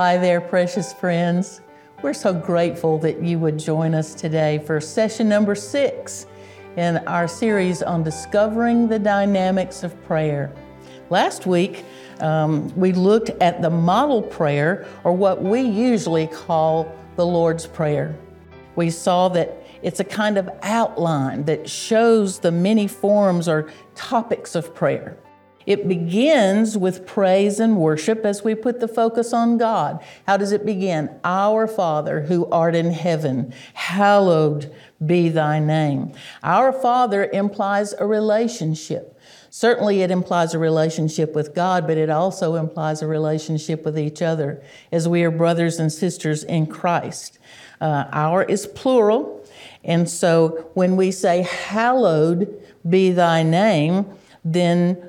Hi there, precious friends. We're so grateful that you would join us today for session number 6 in our series on discovering the dynamics of prayer. Last week, we looked at the model prayer, or what we usually call the Lord's Prayer. We saw that it's a kind of outline that shows the many forms or topics of prayer. It begins with praise and worship as we put the focus on God. How does it begin? Our Father who art in heaven, hallowed be thy name. Our Father implies a relationship. Certainly it implies a relationship with God, but it also implies a relationship with each other as we are brothers and sisters in Christ. Our is plural, and so when we say hallowed be thy name, then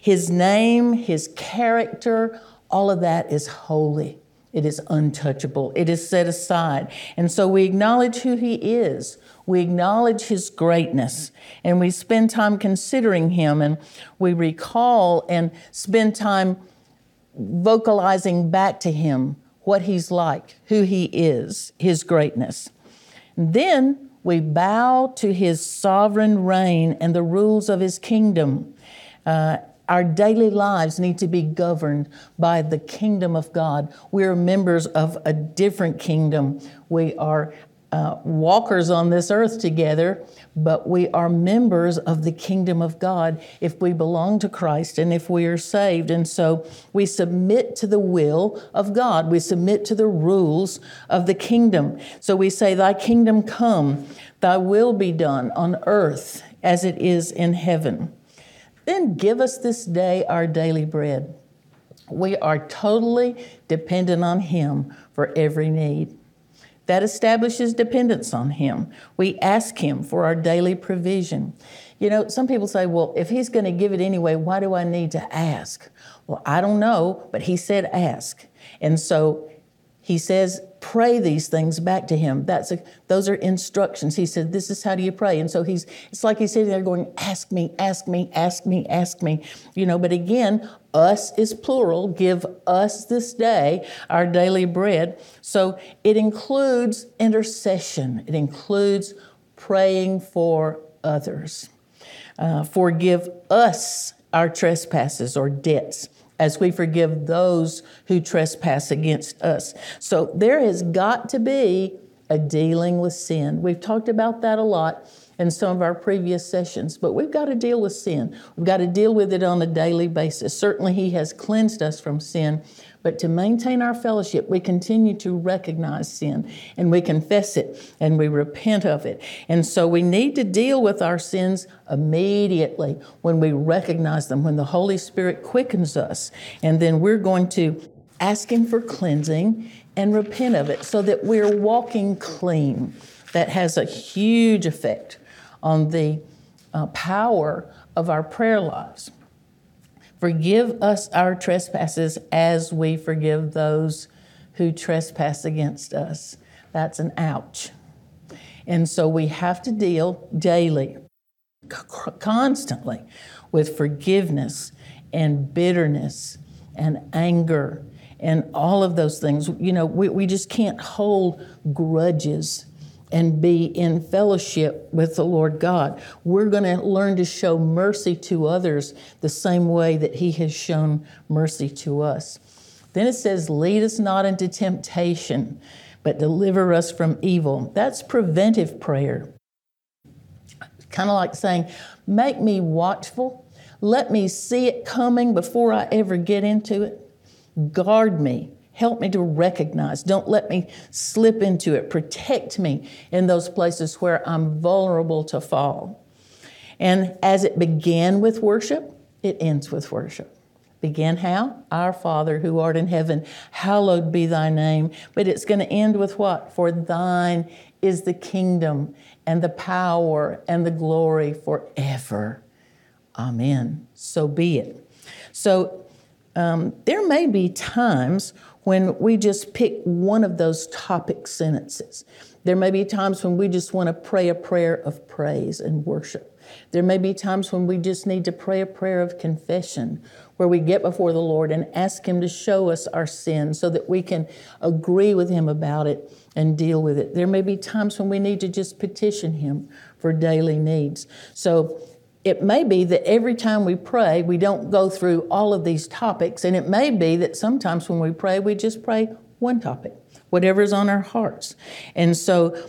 His name, His character, all of that is holy. It is untouchable. It is set aside. And so we acknowledge who He is. We acknowledge His greatness. And we spend time considering Him. And we recall and spend time vocalizing back to Him what He's like, who He is, His greatness. And then we bow to His sovereign reign and the rules of His kingdom. Our daily lives need to be governed by the kingdom of God. We are members of a different kingdom. We are walkers on this earth together, but we are members of the kingdom of God if we belong to Christ and if we are saved. And so we submit to the will of God. We submit to the rules of the kingdom. So we say, thy kingdom come, thy will be done on earth as it is in heaven. Then give us this day our daily bread. We are totally dependent on Him for every need. That establishes dependence on Him. We ask Him for our daily provision. You know, some people say, well, if He's going to give it anyway, why do I need to ask? Well, I don't know, but He said ask. And so He says, pray these things back to Him. Those are instructions. He said, this is how do you pray. And so it's like He's sitting there going, ask me, ask me, ask me, ask me. You know, but again, us is plural. Give us this day our daily bread. So it includes intercession. It includes praying for others. Forgive us our trespasses or debts, as we forgive those who trespass against us. So there has got to be a dealing with sin. We've talked about that a lot in some of our previous sessions, but we've got to deal with sin. We've got to deal with it on a daily basis. Certainly He has cleansed us from sin, but to maintain our fellowship, we continue to recognize sin, and we confess it, and we repent of it. And so we need to deal with our sins immediately when we recognize them, when the Holy Spirit quickens us. And then we're going to ask Him for cleansing and repent of it so that we're walking clean. That has a huge effect on the power of our prayer lives. Forgive us our trespasses as we forgive those who trespass against us. That's an ouch. And so we have to deal daily, constantly with forgiveness and bitterness and anger and all of those things. You know, we just can't hold grudges and be in fellowship with the Lord God. We're going to learn to show mercy to others the same way that He has shown mercy to us. Then it says, lead us not into temptation, but deliver us from evil. That's preventive prayer. Kind of like saying, make me watchful. Let me see it coming before I ever get into it. Guard me. Help me to recognize. Don't let me slip into it. Protect me in those places where I'm vulnerable to fall. And as it began with worship, it ends with worship. Began how? Our Father who art in heaven, hallowed be thy name. But it's going to end with what? For thine is the kingdom and the power and the glory forever. Amen. So be it. So there may be times when we just pick one of those topic sentences. There may be times when we just want to pray a prayer of praise and worship. There may be times when we just need to pray a prayer of confession, where we get before the Lord and ask Him to show us our sin so that we can agree with Him about it and deal with it. There may be times when we need to just petition Him for daily needs. So it may be that every time we pray, we don't go through all of these topics, and it may be that sometimes when we pray, we just pray one topic, whatever's on our hearts. And so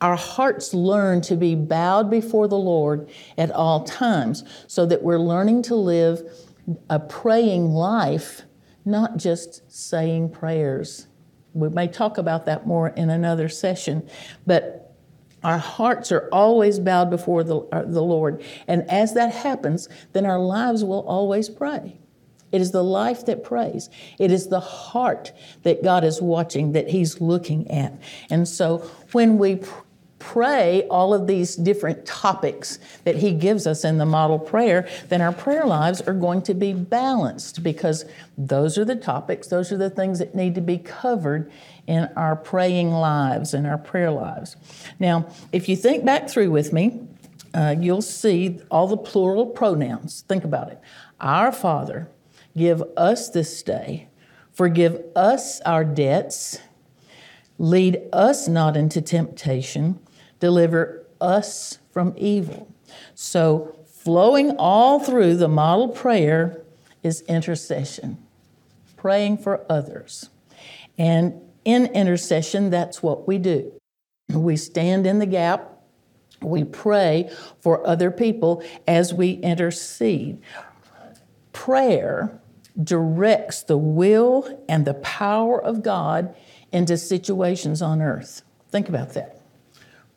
our hearts learn to be bowed before the Lord at all times so that we're learning to live a praying life, not just saying prayers. We may talk about that more in another session, but our hearts are always bowed before the Lord. And as that happens, then our lives will always pray. It is the life that prays. It is the heart that God is watching, that He's looking at. And so when we pray all of these different topics that He gives us in the model prayer, then our prayer lives are going to be balanced, because those are the topics, those are the things that need to be covered in our praying lives and our prayer lives. Now, if you think back through with me, you'll see all the plural pronouns. Think about it. Our Father, give us this day, forgive us our debts, lead us not into temptation, deliver us from evil. So flowing all through the model prayer is intercession, praying for others. And in intercession, that's what we do. We stand in the gap. We pray for other people as we intercede. Prayer directs the will and the power of God into situations on earth. Think about that.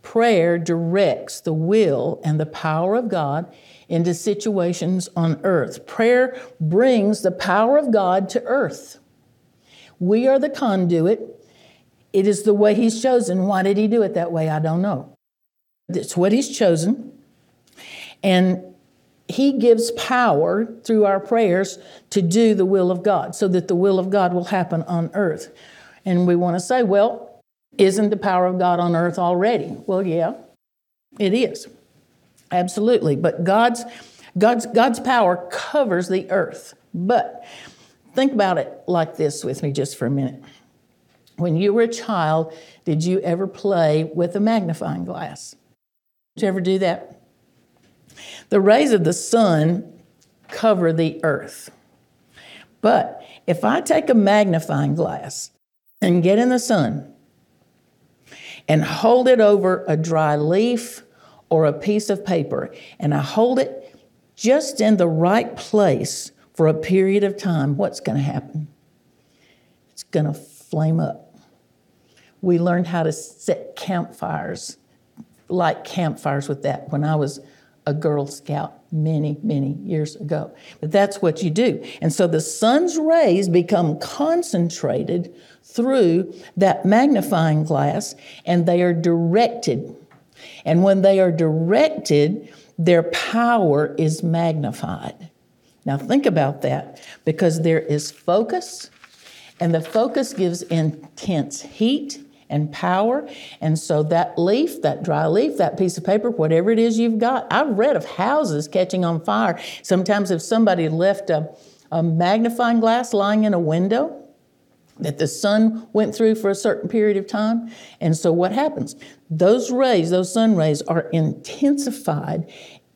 Prayer directs the will and the power of God into situations on earth. Prayer brings the power of God to earth. We are the conduit. It is the way He's chosen. Why did He do it that way? I don't know. It's what He's chosen. And He gives power through our prayers to do the will of God, so that the will of God will happen on earth. And we want to say, well, isn't the power of God on earth already? Well, yeah, it is. Absolutely. But God's power covers the earth. But think about it like this with me just for a minute. When you were a child, did you ever play with a magnifying glass? Did you ever do that? The rays of the sun cover the earth. But if I take a magnifying glass and get in the sun and hold it over a dry leaf or a piece of paper, and I hold it just in the right place for a period of time, what's going to happen? It's going to flame up. We learned how to set campfires, light campfires with that when I was a Girl Scout many, many years ago. But that's what you do. And so the sun's rays become concentrated through that magnifying glass, and they are directed. And when they are directed, their power is magnified. Now think about that, because there is focus, and the focus gives intense heat and power. And so that leaf, that dry leaf, that piece of paper, whatever it is you've got. I've read of houses catching on fire. Sometimes if somebody left a magnifying glass lying in a window that the sun went through for a certain period of time. And so what happens? Those rays, those sun rays, are intensified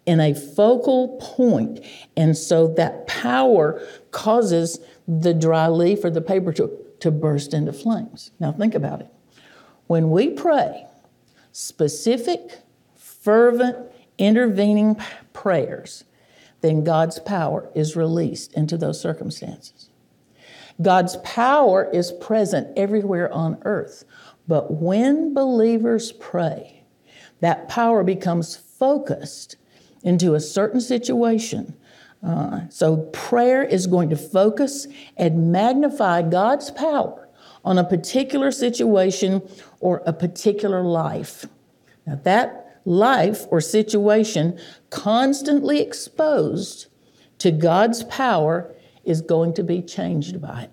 in a focal point. And so that power causes the dry leaf or the paper to burst into flames. Now think about it. When we pray specific, fervent, intervening prayers, then God's power is released into those circumstances. God's power is present everywhere on earth. But when believers pray, that power becomes focused into a certain situation. So prayer is going to focus and magnify God's power on a particular situation or a particular life. Now that life or situation constantly exposed to God's power is going to be changed by it.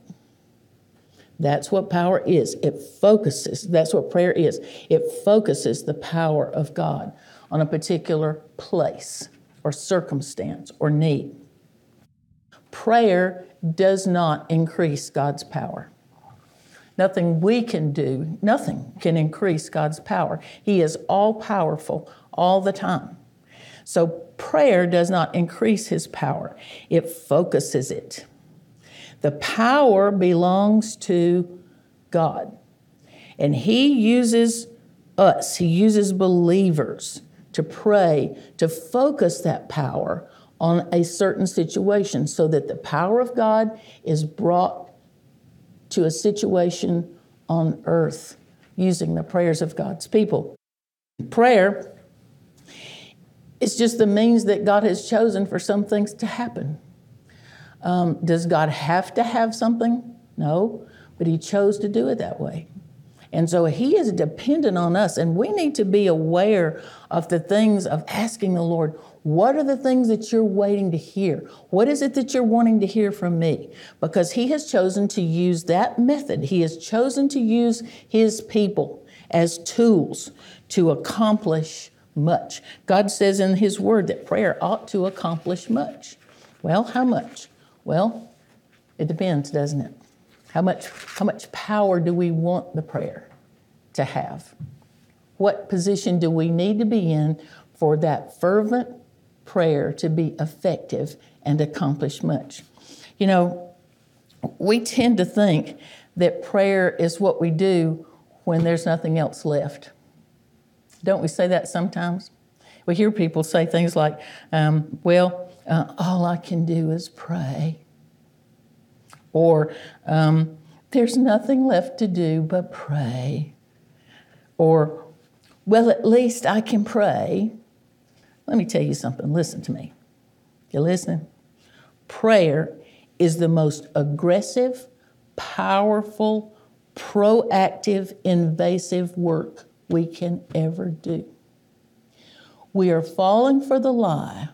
That's what power is. It focuses. That's what prayer is. It focuses the power of God on a particular place or circumstance or need. Prayer does not increase God's power. Nothing we can do, nothing can increase God's power. He is all-powerful all the time. So prayer does not increase his power. It focuses it. The power belongs to God. And he uses us, he uses believers to pray, to focus that power on a certain situation so that the power of God is brought to a situation on earth using the prayers of God's people. Prayer is just the means that God has chosen for some things to happen. Does God have to have something? No, but he chose to do it that way. And so he is dependent on us, and we need to be aware of the things of asking the Lord, what are the things that you're waiting to hear? What is it that you're wanting to hear from me? Because he has chosen to use that method. He has chosen to use his people as tools to accomplish much. God says in his word that prayer ought to accomplish much. Well, how much? Well, it depends, doesn't it? How much power do we want the prayer to have? What position do we need to be in for that fervent prayer to be effective and accomplish much? You know, we tend to think that prayer is what we do when there's nothing else left. Don't we say that sometimes? We hear people say things like, all I can do is pray. Or, there's nothing left to do but pray. Or, well, at least I can pray. Let me tell you something. Listen to me. You listening? Prayer is the most aggressive, powerful, proactive, invasive work we can ever do. We are falling for the lie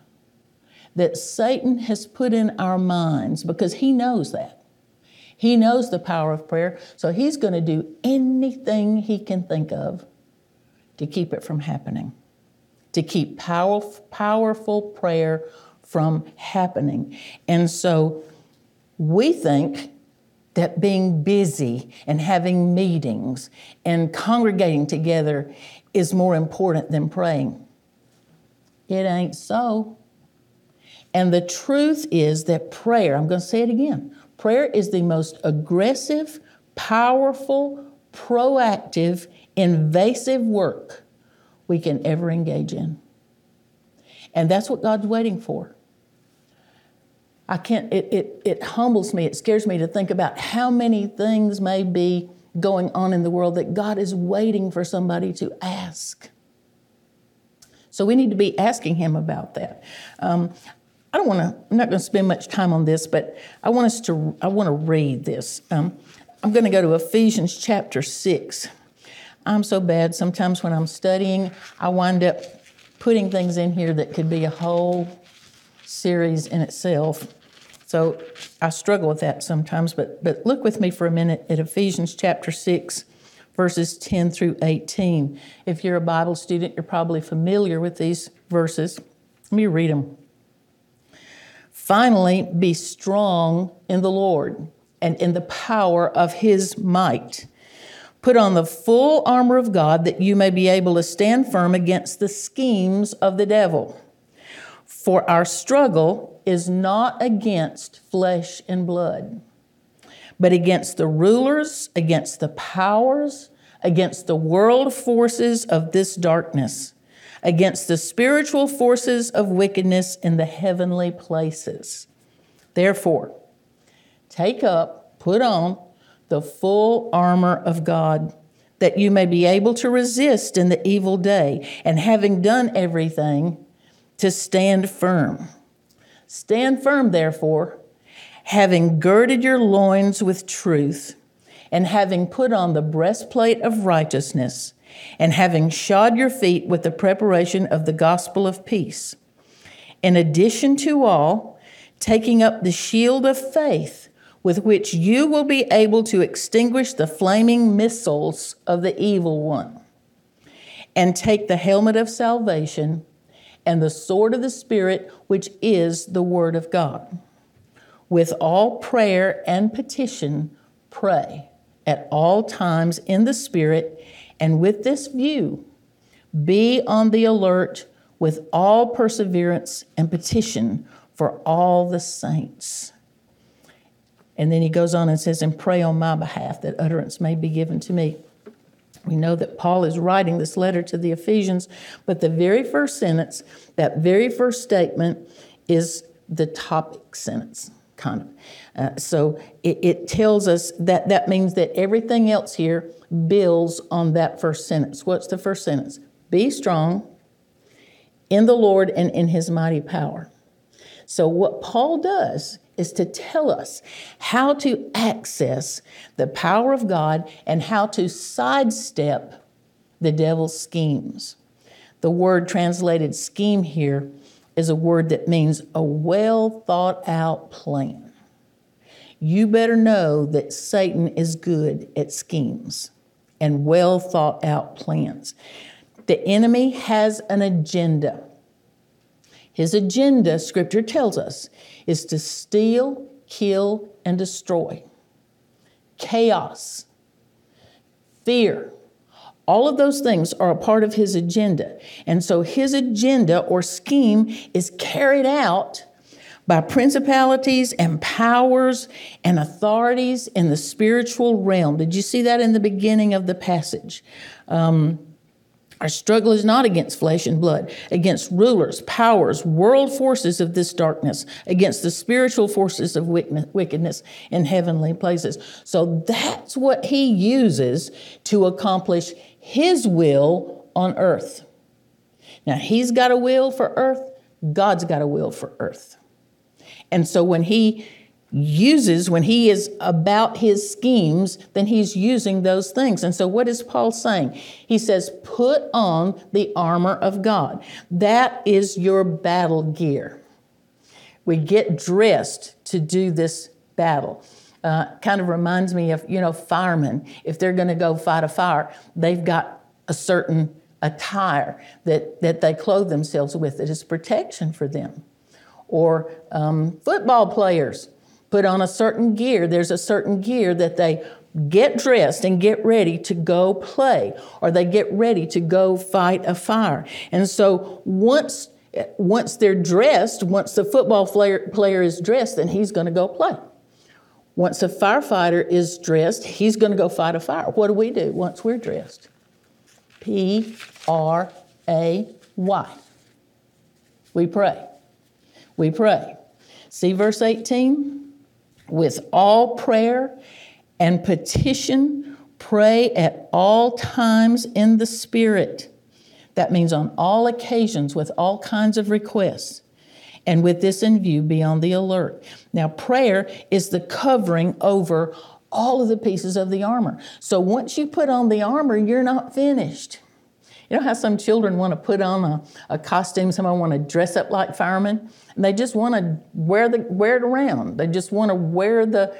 that Satan has put in our minds because he knows that. He knows the power of prayer, so he's going to do anything he can think of to keep it from happening, to keep powerful prayer from happening. And so we think that being busy and having meetings and congregating together is more important than praying. It ain't so. And the truth is that prayer, I'm going to say it again, prayer is the most aggressive, powerful, proactive, invasive work we can ever engage in. And that's what God's waiting for. It humbles me, it scares me to think about how many things may be going on in the world that God is waiting for somebody to ask. So we need to be asking him about that. I'm not going to spend much time on this, but I want to read this. I'm going to go to Ephesians chapter 6. I'm so bad. Sometimes when I'm studying, I wind up putting things in here that could be a whole series in itself. So I struggle with that sometimes, but look with me for a minute at Ephesians chapter 6, verses 10 through 18. If you're a Bible student, you're probably familiar with these verses. Let me read them. Finally, be strong in the Lord and in the power of his might. Put on the full armor of God that you may be able to stand firm against the schemes of the devil. For our struggle is not against flesh and blood, but against the rulers, against the powers, against the world forces of this darkness, against the spiritual forces of wickedness in the heavenly places. Therefore, put on the full armor of God, that you may be able to resist in the evil day, and having done everything, to stand firm. Stand firm, therefore, having girded your loins with truth, and having put on the breastplate of righteousness, and having shod your feet with the preparation of the gospel of peace. In addition to all, taking up the shield of faith, with which you will be able to extinguish the flaming missiles of the evil one, and take the helmet of salvation and the sword of the Spirit, which is the word of God. With all prayer and petition, pray at all times in the Spirit, and with this view, be on the alert with all perseverance and petition for all the saints. And then he goes on and says, and pray on my behalf that utterance may be given to me. We know that Paul is writing this letter to the Ephesians, but the very first sentence, that very first statement is the topic sentence, kind of. So it tells us that that means that everything else here builds on that first sentence. What's the first sentence? Be strong in the Lord and in his mighty power. So what Paul does is to tell us how to access the power of God and how to sidestep the devil's schemes. The word translated scheme here is a word that means a well thought out plan. You better know that Satan is good at schemes and well thought out plans. The enemy has an agenda. His agenda, Scripture tells us, is to steal, kill, and destroy. Chaos, fear, all of those things are a part of his agenda. And so his agenda or scheme is carried out by principalities and powers and authorities in the spiritual realm. Did you see that in the beginning of the passage? Our struggle is not against flesh and blood, against rulers, powers, world forces of this darkness, against the spiritual forces of wickedness in heavenly places. So that's what he uses to accomplish his will on earth. Now, he's got a will for earth. God's got a will for earth. And so when he is about his schemes, then he's using those things. And so what is Paul saying? He says, put on the armor of God. That is your battle gear. We get dressed to do this battle. Kind of reminds me of, firemen. If they're going to go fight a fire, they've got a certain attire that they clothe themselves with that is protection for them. Or football players put on a certain gear. There's a certain gear that they get dressed and get ready to go play, or they get ready to go fight a fire. And so once they're dressed, once the football player is dressed, then he's going to go play. Once a firefighter is dressed, he's going to go fight a fire. What do we do once we're dressed? P-R-A-Y. We pray. We pray. See verse 18? With all prayer and petition, pray at all times in the Spirit. That means on all occasions with all kinds of requests. And with this in view, be on the alert. Now, prayer is the covering over all of the pieces of the armor. So once you put on the armor, you're not finished. You know how some children want to put on a costume, someone want to dress up like firemen, and they just want to wear it around. They just want to wear the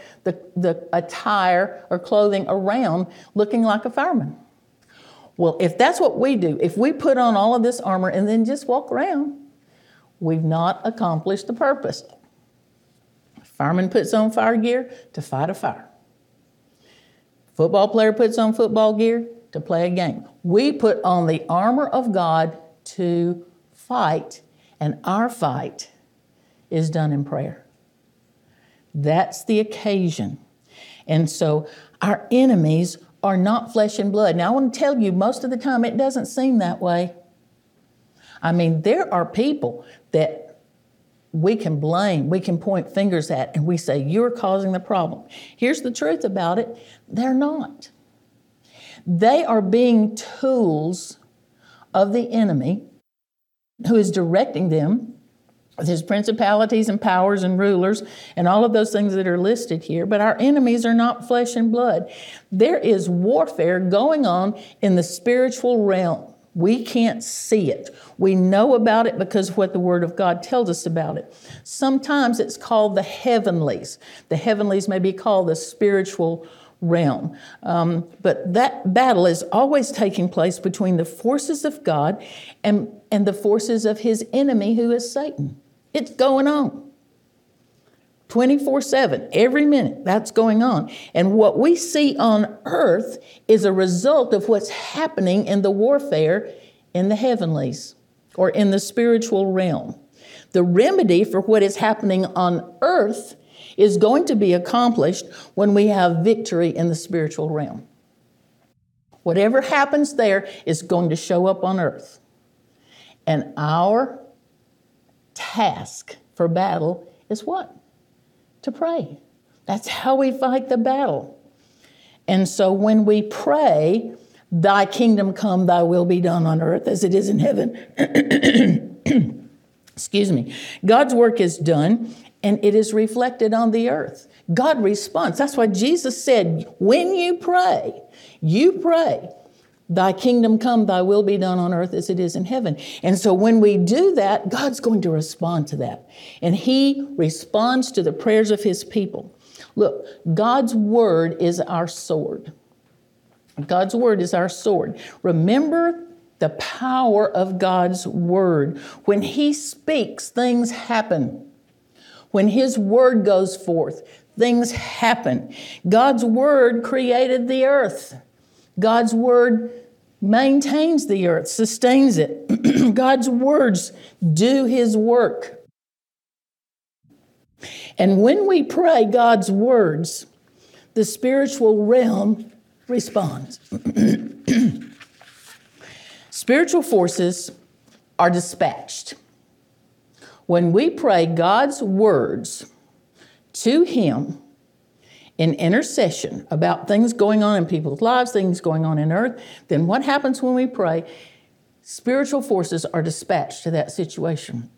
attire or clothing around looking like a fireman. Well, if that's what we do, if we put on all of this armor and then just walk around, we've not accomplished the purpose. A fireman puts on fire gear to fight a fire. Football player puts on football gear to play a game. We put on the armor of God to fight, and our fight is done in prayer. That's the occasion. And so our enemies are not flesh and blood. Now, I want to tell you, most of the time it doesn't seem that way. I mean, there are people that we can blame, we can point fingers at, and we say, you're causing the problem. Here's the truth about it. They're not. They are being tools of the enemy who is directing them with his principalities and powers and rulers and all of those things that are listed here. But our enemies are not flesh and blood. There is warfare going on in the spiritual realm. We can't see it. We know about it because of what the Word of God tells us about it. Sometimes it's called the heavenlies. The heavenlies may be called the spiritual realm. But that battle is always taking place between the forces of God and the forces of his enemy, who is Satan. It's going on 24/7, every minute that's going on. And what we see on earth is a result of what's happening in the warfare in the heavenlies or in the spiritual realm. The remedy for what is happening on earth is going to be accomplished when we have victory in the spiritual realm. Whatever happens there is going to show up on earth. And our task for battle is what? To pray. That's how we fight the battle. And so when we pray, thy kingdom come, thy will be done on earth as it is in heaven. Excuse me. God's work is done, and it is reflected on the earth. God responds. That's why Jesus said, when you pray, thy kingdom come, thy will be done on earth as it is in heaven. And so when we do that, God's going to respond to that. And he responds to the prayers of his people. Look, God's word is our sword. God's word is our sword. Remember the power of God's word. When he speaks, things happen. When his word goes forth, things happen. God's word created the earth. God's word maintains the earth, sustains it. God's words do his work. And when we pray God's words, the spiritual realm responds. Spiritual forces are dispatched. When we pray God's words to him in intercession about things going on in people's lives, things going on in earth, then what happens when we pray? Spiritual forces are dispatched to that situation.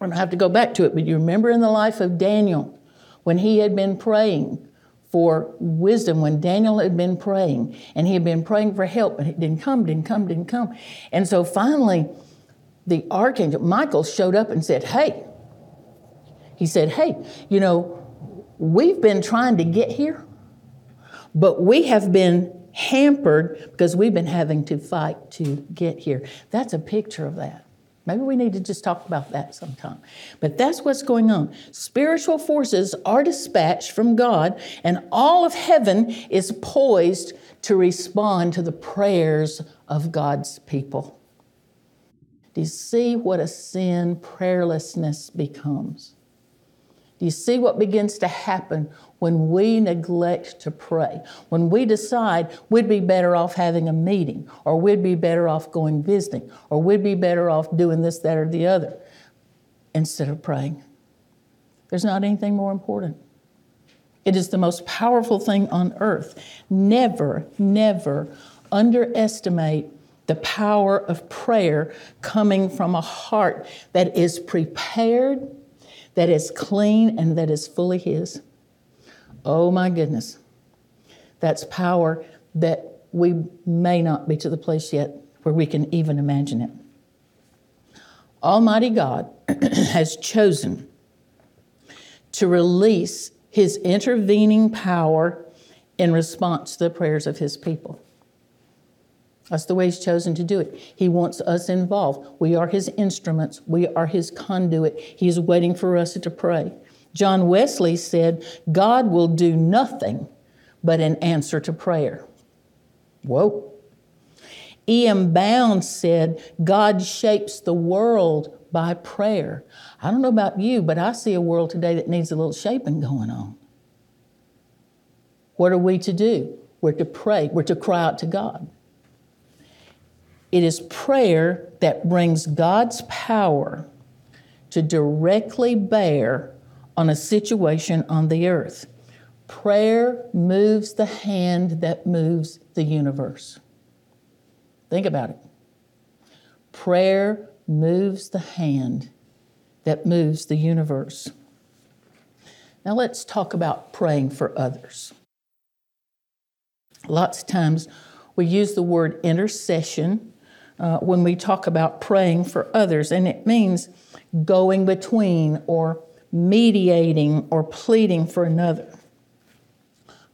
I don't have to go back to it, but you remember in the life of Daniel, when he had been praying for wisdom, when Daniel had been praying, and he had been praying for help, and it didn't come. And so finally, the archangel Michael showed up and said, hey, you know, we've been trying to get here, but we have been hampered because we've been having to fight to get here. That's a picture of that. Maybe we need to just talk about that sometime. But that's what's going on. Spiritual forces are dispatched from God, and all of heaven is poised to respond to the prayers of God's people. Do you see what a sin prayerlessness becomes? Do you see what begins to happen when we neglect to pray? When we decide we'd be better off having a meeting, or we'd be better off going visiting, or we'd be better off doing this, that, or the other, instead of praying. There's not anything more important. It is the most powerful thing on earth. Never, never underestimate the power of prayer coming from a heart that is prepared, that is clean, and that is fully his. Oh my goodness. That's power that we may not be to the place yet where we can even imagine it. Almighty God has chosen to release his intervening power in response to the prayers of his people. That's the way he's chosen to do it. He wants us involved. We are his instruments. We are his conduit. He is waiting for us to pray. John Wesley said, God will do nothing but an answer to prayer. Whoa. E.M. Bounds said, God shapes the world by prayer. I don't know about you, but I see a world today that needs a little shaping going on. What are we to do? We're to pray. We're to cry out to God. It is prayer that brings God's power to directly bear on a situation on the earth. Prayer moves the hand that moves the universe. Think about it. Prayer moves the hand that moves the universe. Now let's talk about praying for others. Lots of times we use the word intercession when we talk about praying for others, and it means going between or mediating or pleading for another.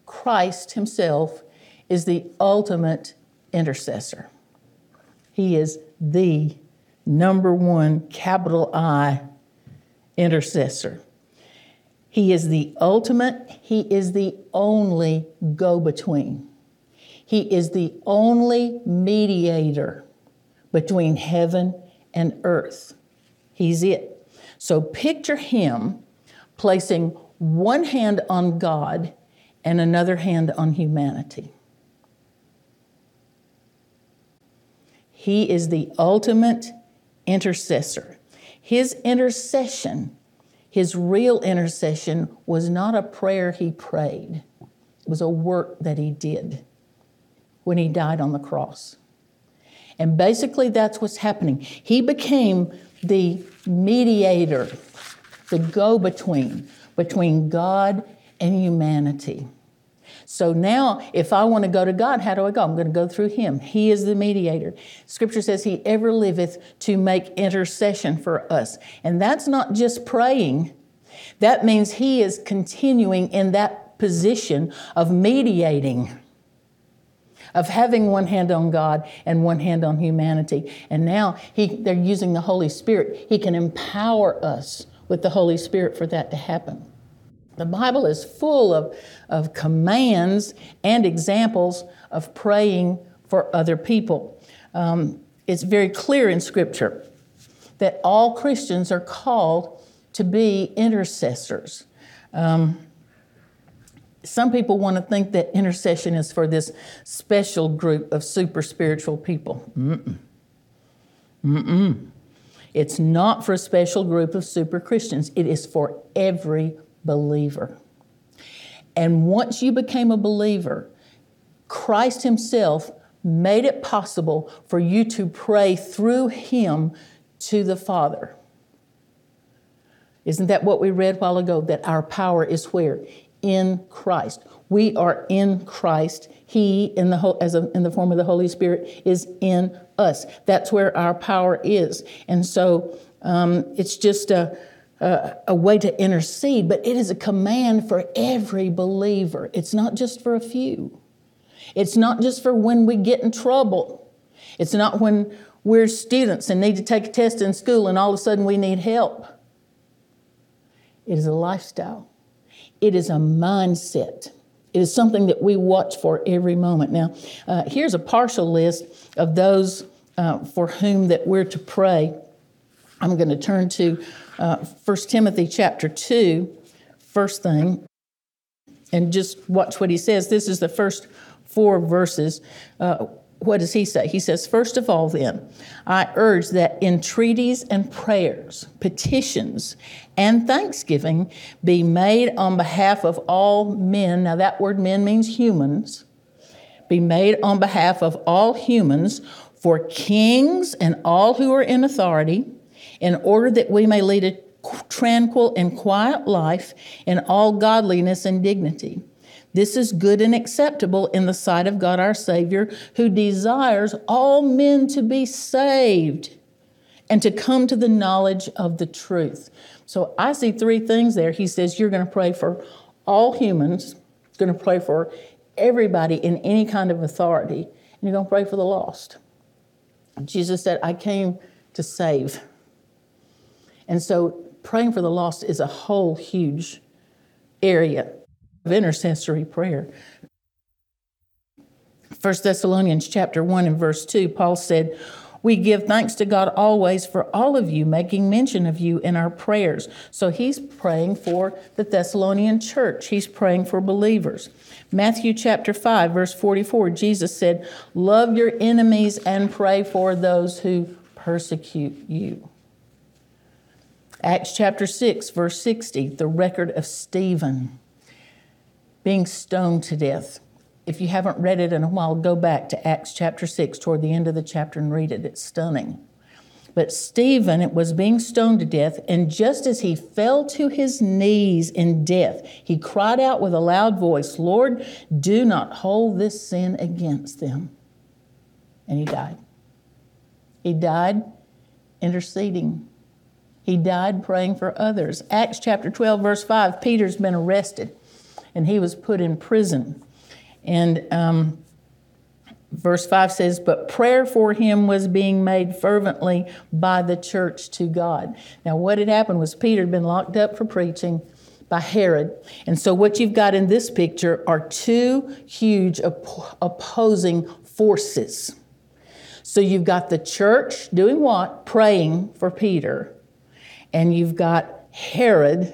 Christ himself is the ultimate intercessor. He is the number one, capital I, intercessor. He is the ultimate. He is the only go-between. He is the only mediator between heaven and earth. He's it. So picture him placing one hand on God and another hand on humanity. He is the ultimate intercessor. His intercession, his real intercession, was not a prayer he prayed. It was a work that he did when he died on the cross. And basically that's what's happening. He became the mediator, the go-between, between God and humanity. So now, if I want to go to God, how do I go? I'm going to go through him. He is the mediator. Scripture says he ever liveth to make intercession for us. And that's not just praying. That means he is continuing in that position of mediating, of having one hand on God and one hand on humanity. And now they're using the Holy Spirit. He can empower us with the Holy Spirit for that to happen. The Bible is full of commands and examples of praying for other people. It's very clear in Scripture that all Christians are called to be intercessors. Some people want to think that intercession is for this special group of super spiritual people. It's not for a special group of super Christians. It is for every believer. And once you became a believer, Christ himself made it possible for you to pray through him to the Father. Isn't that what we read a while ago? That our power is where? In Christ. We are in Christ. He, in the form of the Holy Spirit, is in us. That's where our power is. And so it's just a way to intercede, but it is a command for every believer. It's not just for a few. It's not just for when we get in trouble. It's not when we're students and need to take a test in school and all of a sudden we need help. It is a lifestyle. It is a mindset. It is something that we watch for every moment. Now, here's a partial list of those for whom that we're to pray. I'm going to turn to 1 Timothy chapter 2, first thing, and just watch what he says. This is the first four verses. What does he say? He says, first of all, then, I urge that entreaties and prayers, petitions, and thanksgiving be made on behalf of all men. Now, that word men means humans. Be made on behalf of all humans, for kings and all who are in authority, in order that we may lead a tranquil and quiet life in all godliness and dignity. This is good and acceptable in the sight of God our Savior, who desires all men to be saved and to come to the knowledge of the truth. So I see three things there. He says you're going to pray for all humans, you're going to pray for everybody in any kind of authority, and you're going to pray for the lost. Jesus said, I came to save. And so praying for the lost is a whole huge area of intercessory prayer. 1 Thessalonians chapter 1 and verse 2, Paul said, we give thanks to God always for all of you, making mention of you in our prayers. So he's praying for the Thessalonian church. He's praying for believers. Matthew chapter 5, verse 44, Jesus said, love your enemies and pray for those who persecute you. Acts chapter 6, verse 60, the record of Stephen being stoned to death. If you haven't read it in a while, go back to Acts chapter 6 toward the end of the chapter and read it. It's stunning. But Stephen was being stoned to death, and just as he fell to his knees in death, he cried out with a loud voice, Lord, do not hold this sin against them. And he died. He died interceding. He died praying for others. Acts chapter 12, verse 5, Peter's been arrested and he was put in prison. And verse 5 says, but prayer for him was being made fervently by the church to God. Now what had happened was Peter had been locked up for preaching by Herod. And so what you've got in this picture are two huge opposing forces. So you've got the church doing what? Praying for Peter. And you've got Herod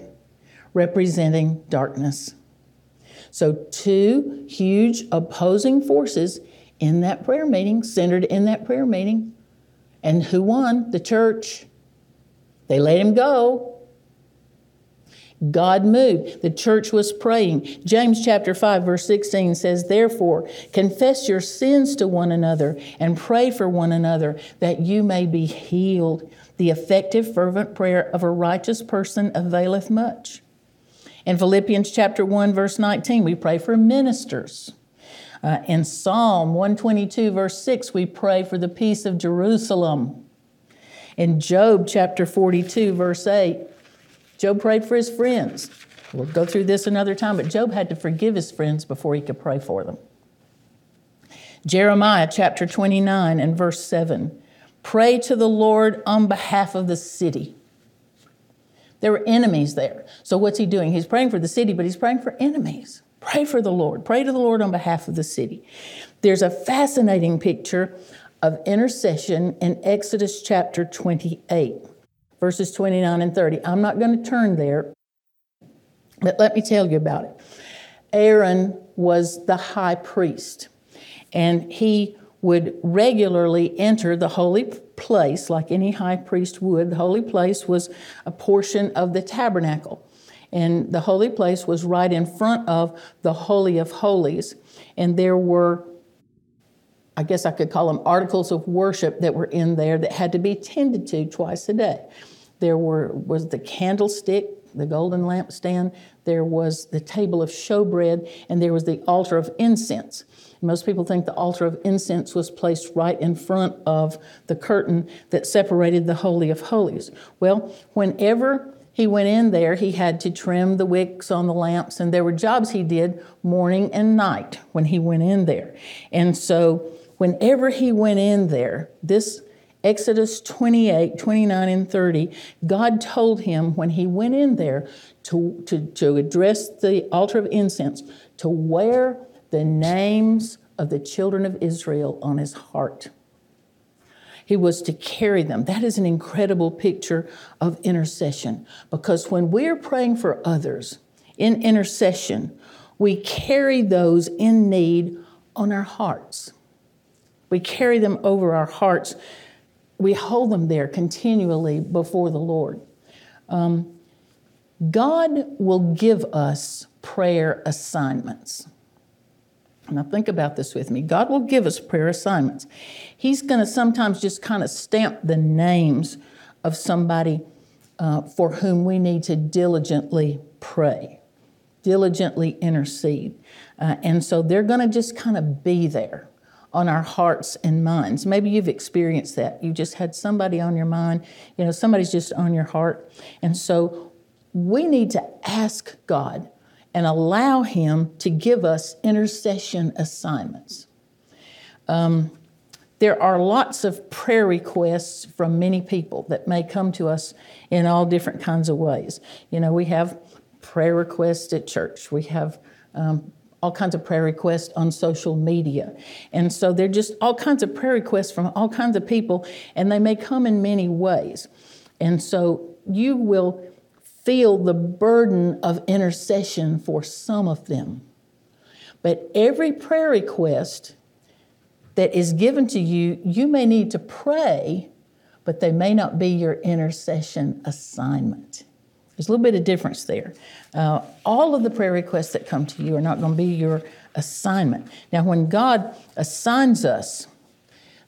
representing darkness. So two huge opposing forces in that prayer meeting, centered in that prayer meeting. And who won? The church. They let him go. God moved. The church was praying. James chapter 5, verse 16 says, therefore, confess your sins to one another and pray for one another that you may be healed. The effective, fervent prayer of a righteous person availeth much. In Philippians chapter 1, verse 19, we pray for ministers. In Psalm 122, verse 6, we pray for the peace of Jerusalem. In Job chapter 42, verse 8, Job prayed for his friends. We'll go through this another time, but Job had to forgive his friends before he could pray for them. Jeremiah chapter 29 and verse 7. Pray to the Lord on behalf of the city. There were enemies there. So what's he doing? He's praying for the city, but he's praying for enemies. Pray for the Lord. Pray to the Lord on behalf of the city. There's a fascinating picture of intercession in Exodus chapter 28. Verses 29 and 30. I'm not going to turn there, but let me tell you about it. Aaron was the high priest, and he would regularly enter the holy place like any high priest would. The holy place was a portion of the tabernacle, and the holy place was right in front of the Holy of Holies, and there were, I guess I could call them, articles of worship that were in there that had to be tended to twice a day. There was the candlestick, the golden lampstand. There was the table of showbread, and there was the altar of incense. Most people think the altar of incense was placed right in front of the curtain that separated the Holy of Holies. Well, whenever he went in there, he had to trim the wicks on the lamps, and there were jobs he did morning and night when he went in there. And so whenever he went in there, this Exodus 28, 29, and 30, God told him when he went in there to address the altar of incense, to wear the names of the children of Israel on his heart. He was to carry them. That is an incredible picture of intercession, because when we're praying for others in intercession, we carry those in need on our hearts. We carry them over our hearts. We hold them there continually before the Lord. God will give us prayer assignments. Now think about this with me. God will give us prayer assignments. He's going to sometimes just kind of stamp the names of somebody for whom we need to diligently pray, diligently intercede. And so they're going to just kind of be there on our hearts and minds. Maybe you've experienced that. You just had somebody on your mind, you know, somebody's just on your heart. And so we need to ask God and allow Him to give us intercession assignments. There are lots of prayer requests from many people that may come to us in all different kinds of ways. You know, we have prayer requests at church. We have all kinds of prayer requests on social media. And so they're just all kinds of prayer requests from all kinds of people, and they may come in many ways. And so you will feel the burden of intercession for some of them. But every prayer request that is given to you, you may need to pray, but they may not be your intercession assignment. There's a little bit of difference there. All of the prayer requests that come to you are not going to be your assignment. Now, when God assigns us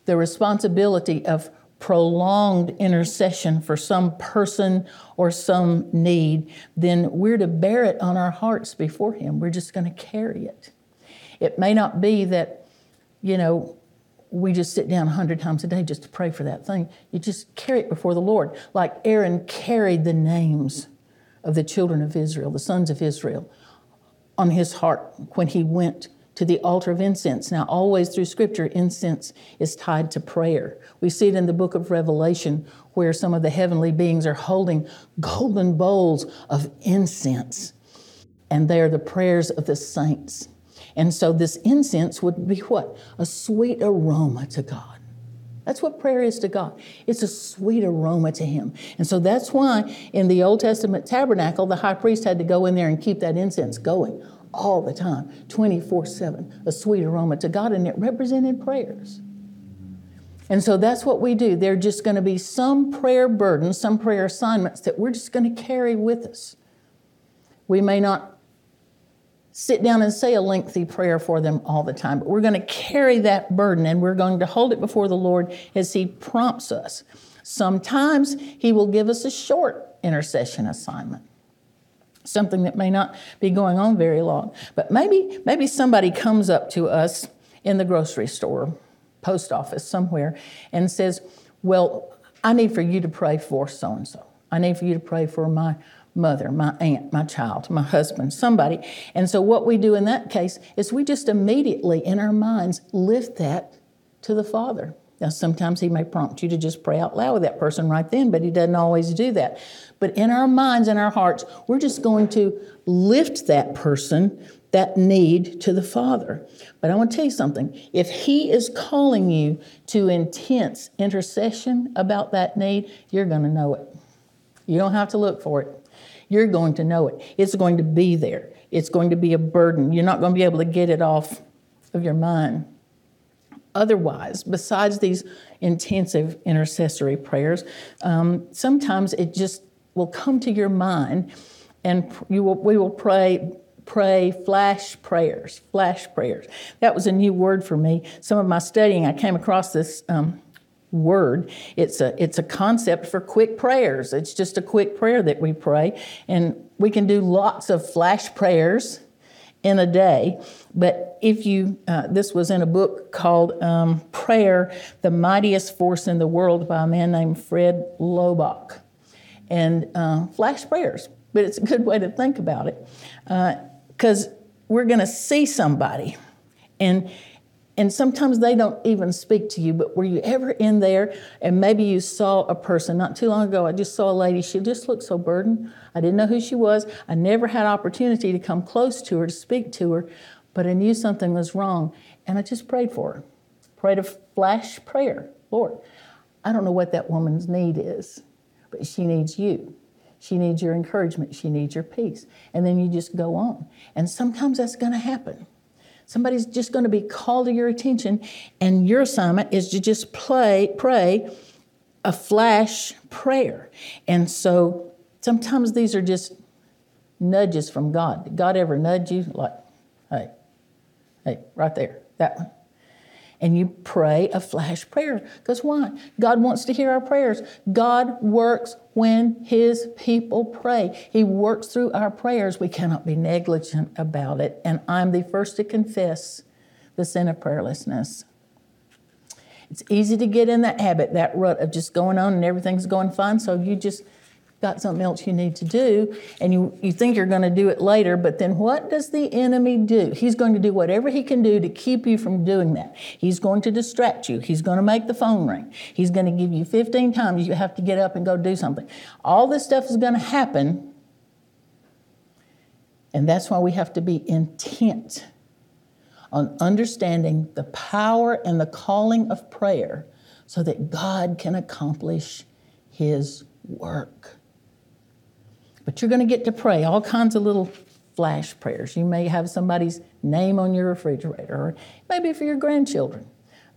the responsibility of prolonged intercession for some person or some need, then we're to bear it on our hearts before Him. We're just going to carry it. It may not be that, you know, we just sit down 100 times a day just to pray for that thing. You just carry it before the Lord. Like Aaron carried the names of the children of Israel, the sons of Israel, on his heart when he went to the altar of incense. Now, always through Scripture, incense is tied to prayer. We see it in the book of Revelation where some of the heavenly beings are holding golden bowls of incense, and they are the prayers of the saints. And so this incense would be what? A sweet aroma to God. That's what prayer is to God. It's a sweet aroma to Him. And so that's why in the Old Testament tabernacle, the high priest had to go in there and keep that incense going all the time, 24/7, a sweet aroma to God, and it represented prayers. And so that's what we do. There are just going to be some prayer burdens, some prayer assignments that we're just going to carry with us. We may not sit down and say a lengthy prayer for them all the time, but we're going to carry that burden and we're going to hold it before the Lord as He prompts us. Sometimes He will give us a short intercession assignment, something that may not be going on very long. But maybe somebody comes up to us in the grocery store, post office somewhere, and says, well, I need for you to pray for so-and-so. I need for you to pray for my mother, my aunt, my child, my husband, somebody. And so what we do in that case is we just immediately in our minds lift that to the Father. Now, sometimes He may prompt you to just pray out loud with that person right then, but He doesn't always do that. But in our minds, in our hearts, we're just going to lift that person, that need, to the Father. But I want to tell you something. If He is calling you to intense intercession about that need, you're going to know it. You don't have to look for it. You're going to know it. It's going to be there. It's going to be a burden. You're not going to be able to get it off of your mind. Otherwise, besides these intensive intercessory prayers, sometimes it just will come to your mind, and we will pray flash prayers. That was a new word for me. Some of my studying, I came across this word. It's a concept for quick prayers. It's just a quick prayer that we pray, and we can do lots of flash prayers in a day. But if you, this was in a book called Prayer, The Mightiest Force in the World by a man named Fred Lobach, and flash prayers. But it's a good way to think about it, because we're going to see somebody, and sometimes they don't even speak to you, but were you ever in there and maybe you saw a person? Not too long ago, I just saw a lady. She just looked so burdened. I didn't know who she was. I never had opportunity to come close to her, to speak to her, but I knew something was wrong, and I just prayed for her. Prayed a flash prayer. Lord, I don't know what that woman's need is, but she needs you. She needs your encouragement. She needs your peace. And then you just go on. And sometimes that's going to happen. Somebody's just going to be called to your attention, and your assignment is to just pray a flash prayer. And so sometimes these are just nudges from God. Did God ever nudge you? Like, hey, right there, that one. And you pray a flash prayer. Because why? God wants to hear our prayers. God works when His people pray. He works through our prayers. We cannot be negligent about it. And I'm the first to confess the sin of prayerlessness. It's easy to get in that habit, that rut of just going on and everything's going fine. So you just got something else you need to do, and you think you're going to do it later, but then what does the enemy do? He's going to do whatever he can do to keep you from doing that. He's going to distract you. He's going to make the phone ring. He's going to give you 15 times you have to get up and go do something. All this stuff is going to happen, and that's why we have to be intent on understanding the power and the calling of prayer so that God can accomplish His work. But you're going to get to pray all kinds of little flash prayers. You may have somebody's name on your refrigerator, or maybe for your grandchildren,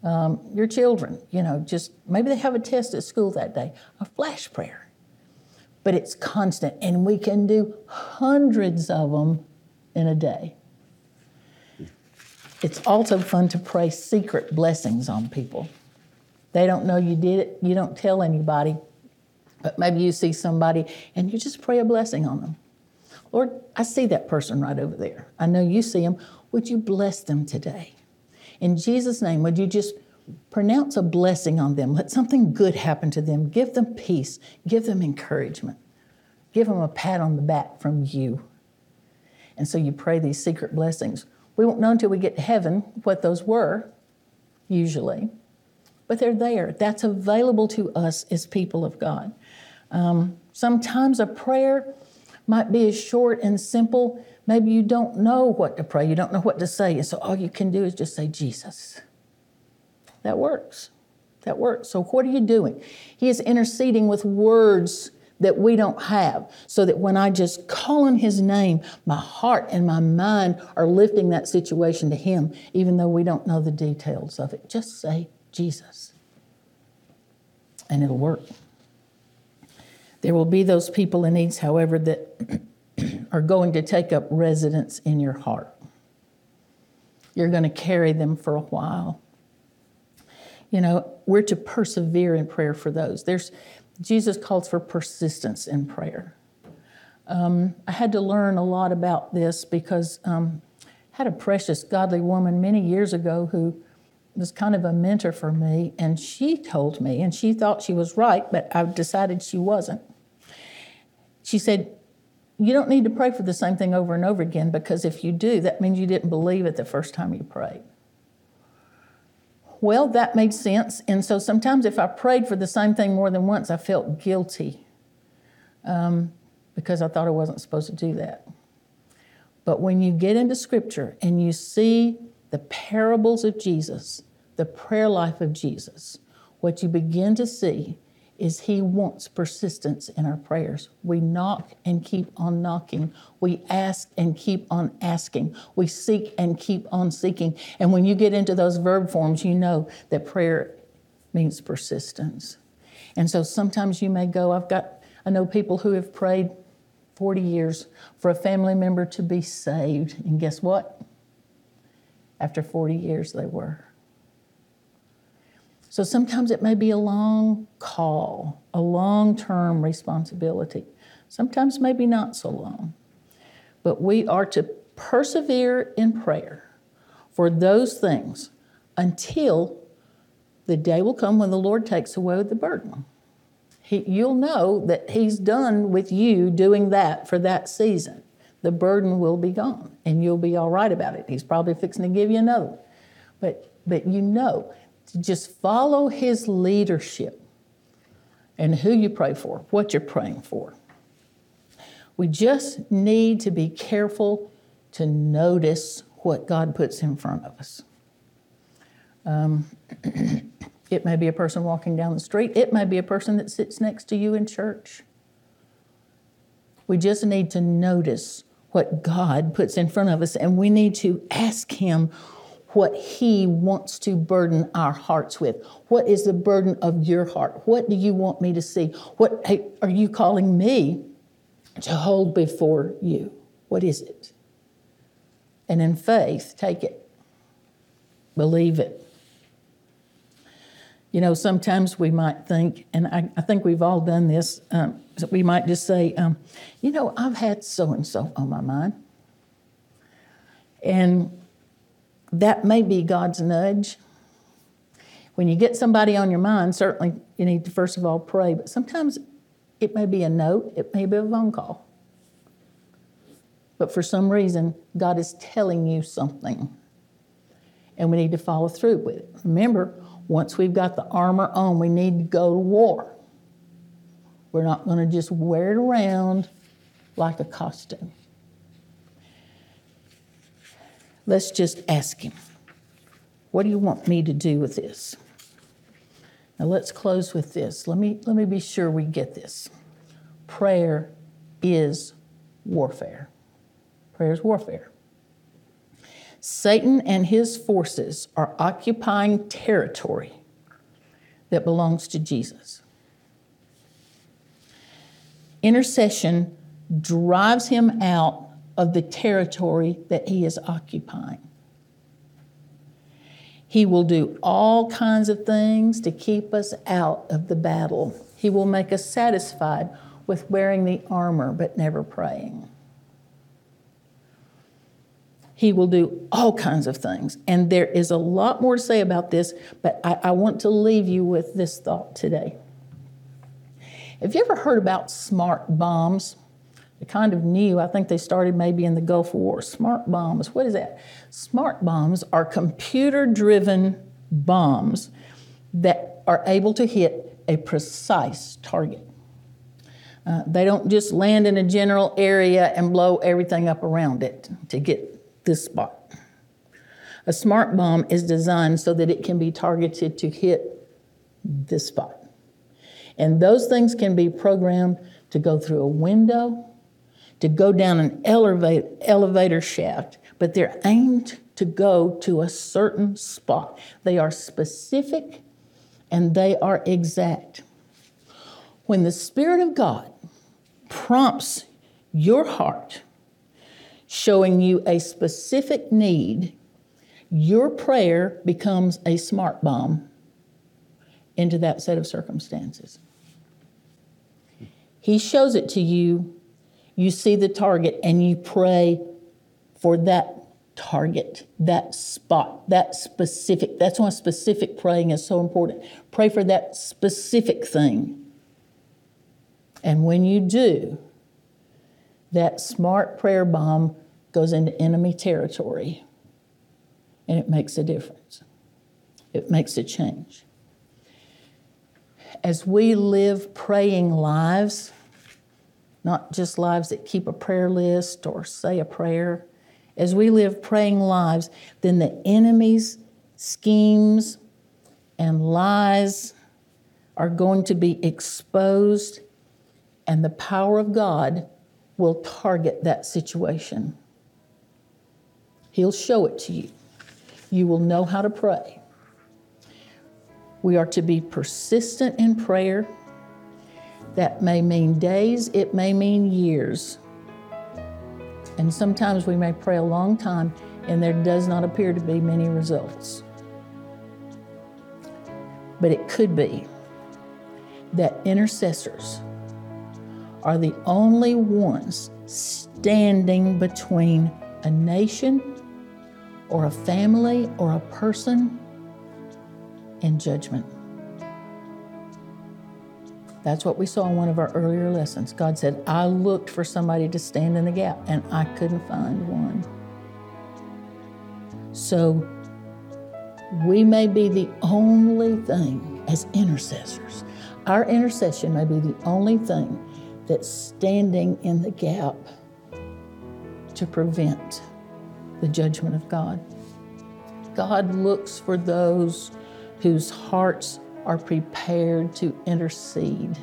your children, just maybe they have a test at school that day, a flash prayer. But it's constant, and we can do hundreds of them in a day. It's also fun to pray secret blessings on people. They don't know you did it. You don't tell anybody. But maybe you see somebody and you just pray a blessing on them. Lord, I see that person right over there. I know you see them. Would you bless them today? In Jesus' name, would you just Pronounce a blessing on them. Let something good happen to them. Give them peace. Give them encouragement. Give them a pat on the back from you. And so you pray these secret blessings. We won't know until we get to heaven what those were, usually. But they're there. That's available to us as people of God. Sometimes a prayer might be as short and simple. Maybe you don't know what to pray. You don't know what to say. And so all you can do is just say, Jesus. That works. That works. So what are you doing? He is interceding with words that we don't have, so that when I just call on his name, my heart and my mind are lifting that situation to him, even though we don't know the details of it. Just say, Jesus, and it'll work. There will be those people and needs, however, that are going to take up residence in your heart. You're going to carry them for a while. You know, we're to persevere in prayer for those. Jesus calls for persistence in prayer. I had to learn a lot about this because I had a precious godly woman many years ago who was kind of a mentor for me, and she told me, and she thought she was right, but I decided she wasn't. She said, you don't need to pray for the same thing over and over again, because if you do, that means you didn't believe it the first time you prayed. Well, that made sense. And so sometimes if I prayed for the same thing more than once, I felt guilty because I thought I wasn't supposed to do that. But when you get into Scripture and you see the parables of Jesus, the prayer life of Jesus, what you begin to see is he wants persistence in our prayers. We knock and keep on knocking. We ask and keep on asking. We seek and keep on seeking. And when you get into those verb forms, you know that prayer means persistence. And so sometimes you may go, I know people who have prayed 40 years for a family member to be saved. And guess what? After 40 years, they were. So sometimes it may be a long call, a long-term responsibility. Sometimes maybe not so long. But we are to persevere in prayer for those things until the day will come when the Lord takes away the burden. You'll know that he's done with you doing that for that season. The burden will be gone, and you'll be all right about it. He's probably fixing to give you another one. But you know, to just follow his leadership and who you pray for, what you're praying for. We just need to be careful to notice what God puts in front of us. It may be a person walking down the street. It may be a person that sits next to you in church. We just need to notice what God puts in front of us, and we need to ask him what he wants to burden our hearts with. What is the burden of your heart? What do you want me to see? What are you calling me to hold before you? What is it? And in faith, take it. Believe it. You know, sometimes we might think, and I think we've all done this, so we might just say, you know, I've had so-and-so on my mind. And that may be God's nudge. When you get somebody on your mind, certainly you need to first of all pray, but sometimes it may be a note, it may be a phone call. But for some reason, God is telling you something, and we need to follow through with it. Remember, once we've got the armor on, we need to go to war. We're not going to just wear it around like a costume. Let's just ask him, what do you want me to do with this? Now let's close with this. Let me be sure we get this. Prayer is warfare. Prayer is warfare. Satan and his forces are occupying territory that belongs to Jesus. Intercession drives him out of the territory that he is occupying. He will do all kinds of things to keep us out of the battle. He will make us satisfied with wearing the armor but never praying. He will do all kinds of things. And there is a lot more to say about this, but I want to leave you with this thought today. Have you ever heard about smart bombs? They're kind of new. I think they started maybe in the Gulf War. Smart bombs, what is that? Smart bombs are computer-driven bombs that are able to hit a precise target. They don't just land in a general area and blow everything up around it to get this spot. A smart bomb is designed so that it can be targeted to hit this spot. And those things can be programmed to go through a window, to go down an elevator shaft, but they're aimed to go to a certain spot. They are specific and they are exact. When the Spirit of God prompts your heart, showing you a specific need, your prayer becomes a smart bomb into that set of circumstances. He shows it to you, you see the target, and you pray for that target, that spot, that specific. That's why specific praying is so important. Pray for that specific thing. And when you do, that smart prayer bomb goes into enemy territory, and it makes a difference. It makes a change. As we live praying lives, not just lives that keep a prayer list or say a prayer, as we live praying lives, then the enemy's schemes and lies are going to be exposed, and the power of God will target that situation. He'll show it to you. You will know how to pray. We are to be persistent in prayer. That may mean days, it may mean years. And sometimes we may pray a long time and there does not appear to be many results. But it could be that intercessors are the only ones standing between a nation or a family or a person and judgment. That's what we saw in one of our earlier lessons. God said, I looked for somebody to stand in the gap and I couldn't find one. So we may be the only thing as intercessors. Our intercession may be the only thing that's standing in the gap to prevent the judgment of God. God looks for those whose hearts are prepared to intercede.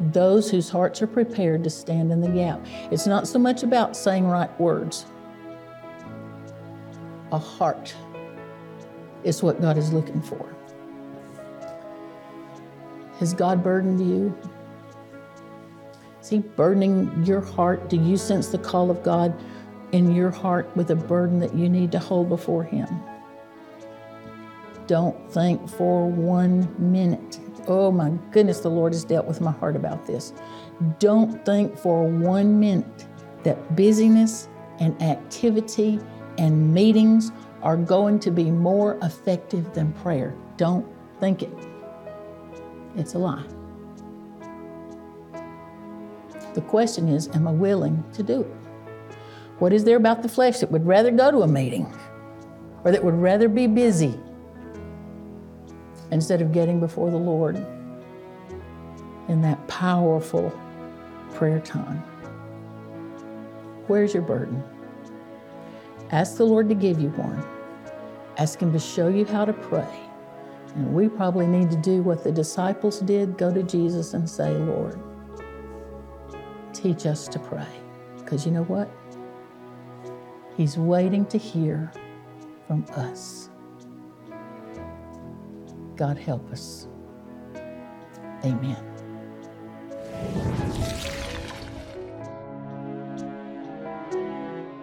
Those whose hearts are prepared to stand in the gap. It's not so much about saying right words. A heart is what God is looking for. Has God burdened you? Is He burdening your heart? Do you sense the call of God in your heart with a burden that you need to hold before Him? Don't think for 1 minute, oh my goodness, the Lord has dealt with my heart about this. Don't think for 1 minute that busyness and activity and meetings are going to be more effective than prayer. Don't think it. It's a lie. The question is, am I willing to do it? What is there about the flesh that would rather go to a meeting or that would rather be busy instead of getting before the Lord in that powerful prayer time? Where's your burden? Ask the Lord to give you one. Ask Him to show you how to pray. And we probably need to do what the disciples did, go to Jesus and say, Lord, teach us to pray. Because you know what? He's waiting to hear from us. God help us. Amen.